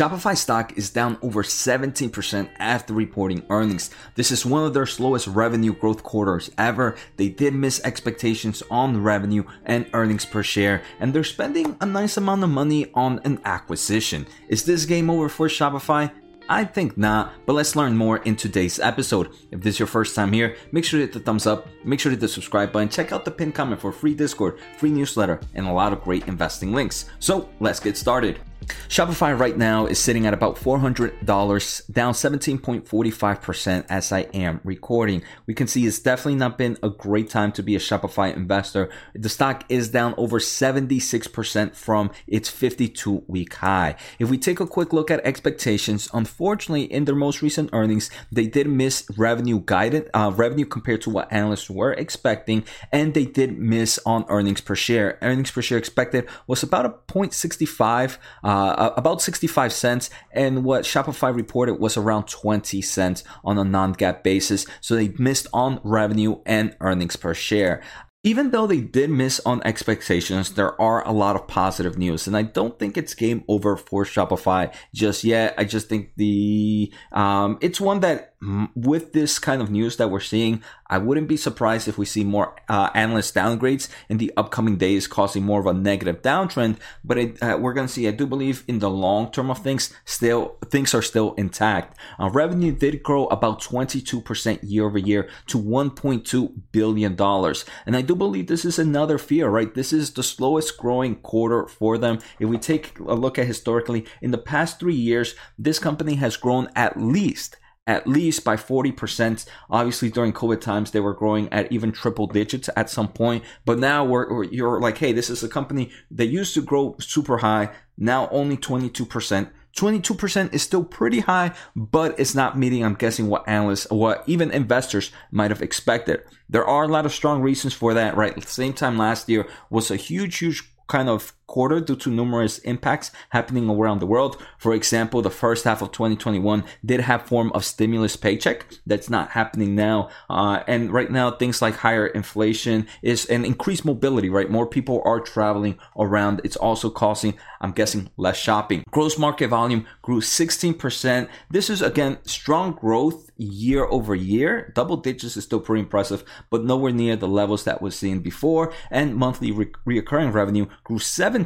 Shopify stock is down over 17% after reporting earnings. This is one of their slowest revenue growth quarters ever. They did miss expectations on revenue and earnings per share, and they're spending a nice amount of money on an acquisition. Is this game over for Shopify? I think not, but let's learn more in today's episode. If this is your first time here, make sure to hit the thumbs up, make sure to hit the subscribe button, check out the pinned comment for free Discord, free newsletter, and a lot of great investing links. So let's get started. Shopify right now is sitting at about $400, down 17.45% as I am recording. We can see it's definitely not been a great time to be a Shopify investor. The stock is down over 76% from its 52-week high. If we take a quick look at expectations, unfortunately, in their most recent earnings, they did miss revenue compared to what analysts were expecting, and they did miss on earnings per share. Earnings per share expected was about a 0.65, about 65 cents, and what Shopify reported was around 20 cents on a non-GAAP basis. So they missed on revenue and earnings per share. Even though they did miss on expectations, there are a lot of positive news, and I don't think it's game over for Shopify just yet. I just think the it's one that, with this kind of news that we're seeing, I wouldn't be surprised if we see more analyst downgrades in the upcoming days, causing more of a negative downtrend. But we're going to see, I do believe, in the long term of things, still things are still intact. Revenue did grow about 22% year over year to $1.2 billion. And I do believe this is another fear, right? This is the slowest growing quarter for them. If we take a look at historically, in the past 3 years, this company has grown at least by 40%. Obviously, during COVID times, they were growing at even triple digits at some point. But now you're like, hey, this is a company that used to grow super high, now only 22%. 22% is still pretty high, but it's not meeting, I'm guessing, what even investors might have expected. There are a lot of strong reasons for that, right? At the same time last year was a huge kind of quarter due to numerous impacts happening around the world. For example, the first half of 2021 did have form of stimulus paycheck. That's not happening now. And right now, things like higher inflation is an increased mobility, right? More people are traveling around. It's also causing, I'm guessing, less shopping. Gross market volume grew 16%. This is, again, strong growth year over year. Double digits is still pretty impressive, but nowhere near the levels that we've seen before. And monthly recurring revenue grew 17%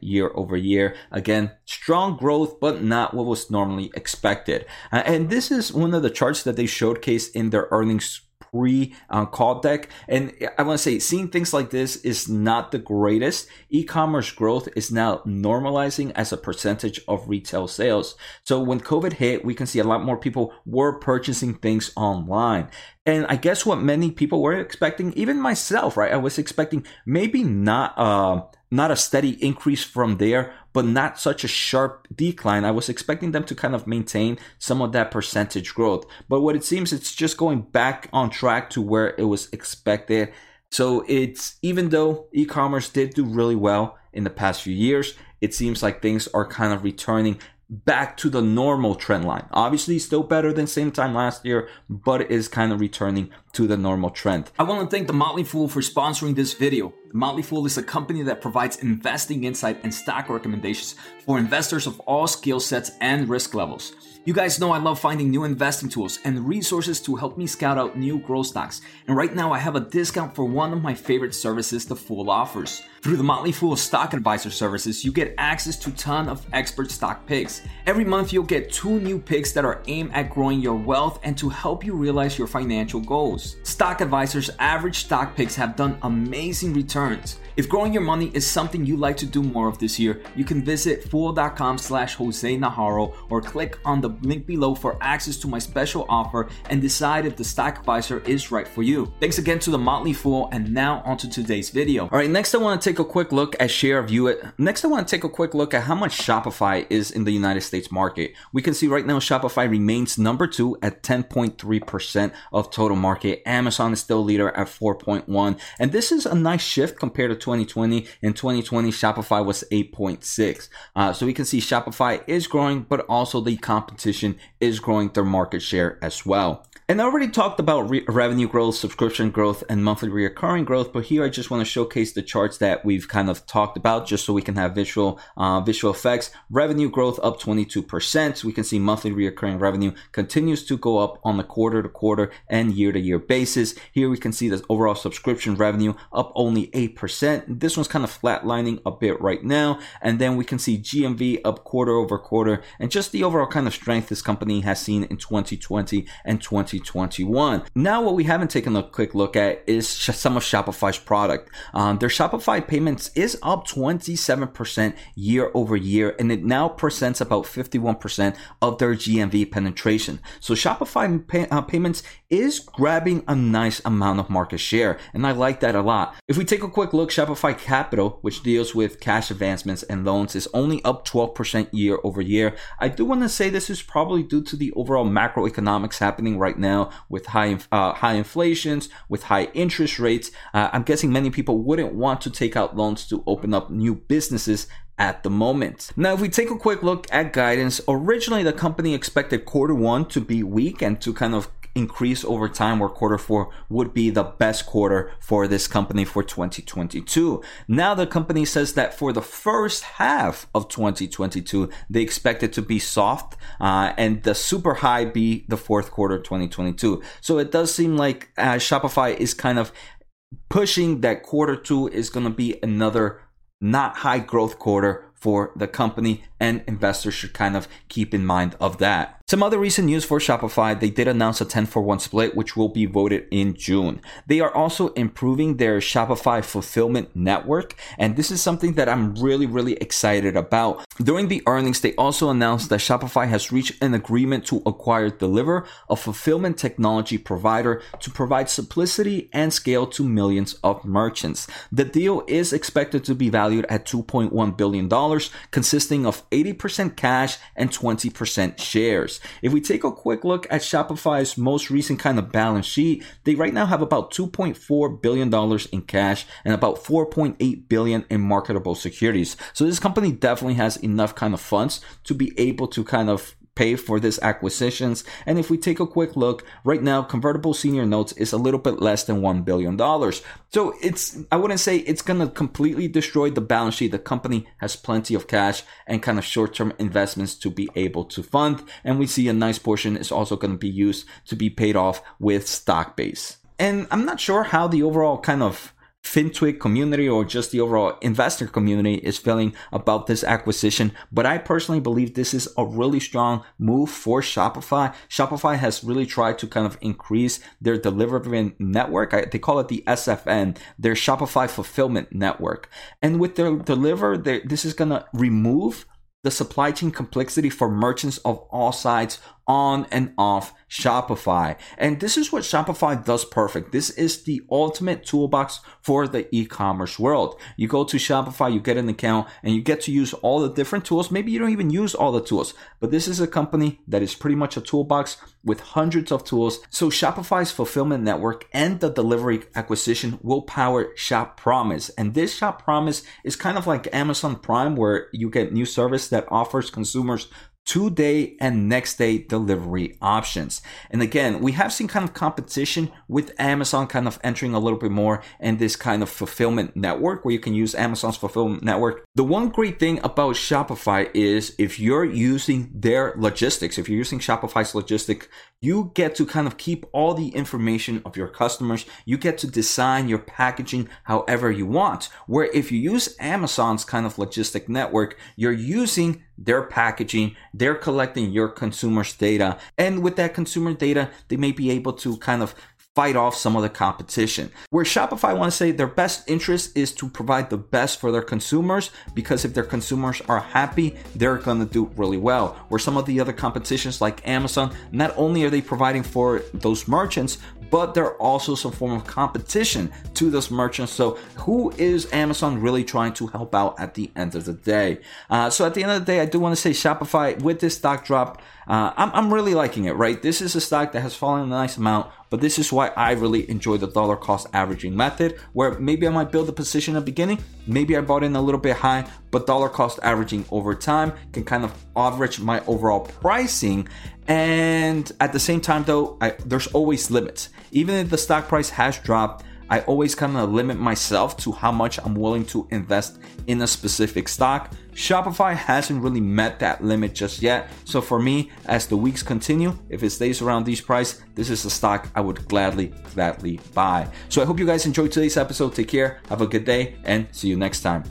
year over year. Again, strong growth, but not what was normally expected. And this is one of the charts that they showcased in their earnings pre-call deck. And I want to say, seeing things like this is not the greatest. E-commerce growth is now normalizing as a percentage of retail sales. So when COVID hit, we can see a lot more people were purchasing things online. And I guess what many people were expecting, even myself, right? I was expecting maybe not a steady increase from there, but not such a sharp decline. I was expecting them to kind of maintain some of that percentage growth. But what it seems, it's just going back on track to where it was expected. So it's, even though e-commerce did do really well in the past few years, it seems like things are kind of returning back to the normal trend line. Obviously, still better than same time last year, but is kind of returning to the normal trend. I want to thank The Motley Fool for sponsoring this video. The Motley Fool is a company that provides investing insight and stock recommendations for investors of all skill sets and risk levels. You guys know I love finding new investing tools and resources to help me scout out new growth stocks. And right now I have a discount for one of my favorite services The Fool offers. Through The Motley Fool Stock Advisor Services, you get access to a ton of expert stock picks. Every month you'll get 2 new picks that are aimed at growing your wealth and to help you realize your financial goals. Stock Advisor's average stock picks have done amazing returns. If growing your money is something you'd like to do more of this year, you can visit fool.com/Jose Naharo or click on the link below for access to my special offer and decide if the Stock Advisor is right for you. Thanks again to The Motley Fool, and now onto today's video. All right, next I want to take a quick look at ShareView. Next I want to take a quick look at how much Shopify is in the United States market. We can see right now Shopify remains number 2 at 10.3% of total market. Amazon is still leader at 4.1%. And this is a nice shift compared to 2020. In 2020, Shopify was 8.6%. So we can see Shopify is growing, but also the competition is growing their market share as well. And I already talked about revenue growth, subscription growth, and monthly recurring growth, but here I just want to showcase the charts that we've kind of talked about just so we can have visual effects. Revenue growth up 22%. We can see monthly recurring revenue continues to go up on the quarter-to-quarter and year-to-year basis. Here we can see the overall subscription revenue up only 8%. This one's kind of flatlining a bit right now. And then we can see GMV up quarter-over-quarter and just the overall kind of strength this company has seen in 2020 and 2021. Now, what we haven't taken a quick look at is some of Shopify's product. Their Shopify Payments is up 27% year over year, and it now presents about 51% of their GMV penetration. So Shopify Payments is grabbing a nice amount of market share, and I like that a lot. If we take a quick look, Shopify Capital, which deals with cash advancements and loans, is only up 12% year over year. I do want to say this is probably due to the overall macroeconomics happening right now with high inflations, with high interest rates. I'm guessing many people wouldn't want to take out loans to open up new businesses at the moment. Now, if we take a quick look at guidance, originally the company expected quarter one to be weak and to kind of increase over time, where quarter four would be the best quarter for this company for 2022. Now the company says that for the first half of 2022, they expect it to be soft and the super high be the fourth quarter of 2022. So it does seem like Shopify is kind of pushing that quarter two is going to be another not high growth quarter for the company, and investors should kind of keep in mind of that. Some other recent news for Shopify, they did announce a 10-for-1 split, which will be voted in June. They are also improving their Shopify fulfillment network, and this is something that I'm really excited about. During the earnings, they also announced that Shopify has reached an agreement to acquire Deliver, a fulfillment technology provider, to provide simplicity and scale to millions of merchants. The deal is expected to be valued at $2.1 billion, consisting of 80% cash and 20% shares. If we take a quick look at Shopify's most recent kind of balance sheet, they right now have about $2.4 billion in cash and about $4.8 billion in marketable securities. So this company definitely has enough kind of funds to be able to kind of pay for this acquisitions. And if we take a quick look right now, convertible senior notes is a little bit less than $1 billion. So I wouldn't say it's going to completely destroy the balance sheet. The company has plenty of cash and kind of short-term investments to be able to fund. And we see a nice portion is also going to be used to be paid off with stock base. And I'm not sure how the overall kind of FinTwig community or just the overall investor community is feeling about this acquisition, but I personally believe this is a really strong move for Shopify. Shopify has really tried to kind of increase their delivery network. They call it the SFN, their Shopify Fulfillment Network. And with their Deliver, this is going to remove the supply chain complexity for merchants of all sides on and off Shopify. And this is what Shopify does perfect. This is the ultimate toolbox for the e-commerce world. You go to Shopify, you get an account, and you get to use all the different tools. Maybe you don't even use all the tools, but this is a company that is pretty much a toolbox with hundreds of tools. So Shopify's fulfillment network and the delivery acquisition will power Shop Promise. And this Shop Promise is kind of like Amazon Prime, where you get new service that offers consumers today and next day delivery options. And again, we have seen kind of competition with Amazon kind of entering a little bit more in this kind of fulfillment network where you can use Amazon's fulfillment network. The one great thing about Shopify is if you're using their logistics, if you're using Shopify's logistics, you get to kind of keep all the information of your customers. You get to design your packaging however you want. Where if you use Amazon's kind of logistic network, you're using their packaging, they're collecting your consumers' data. And with that consumer data, they may be able to kind of fight off some of the competition. Where Shopify wants to say their best interest is to provide the best for their consumers, because if their consumers are happy, they're going to do really well. Where some of the other competitions like Amazon, not only are they providing for those merchants, but they're also some form of competition to those merchants. So who is Amazon really trying to help out at the end of the day? So at the end of the day, I do want to say Shopify with this stock drop, I'm really liking it, right? This is a stock that has fallen a nice amount, but this is why I really enjoy the dollar cost averaging method, where maybe I might build a position at the beginning, Maybe I bought in a little bit high, but dollar cost averaging over time can kind of average my overall pricing. And at the same time though, there's always limits. Even if the stock price has dropped, I always kind of limit myself to how much I'm willing to invest in a specific stock. Shopify hasn't really met that limit just yet. So for me, as the weeks continue, if it stays around these prices, this is a stock I would gladly buy. So I hope you guys enjoyed today's episode. Take care, have a good day, and see you next time.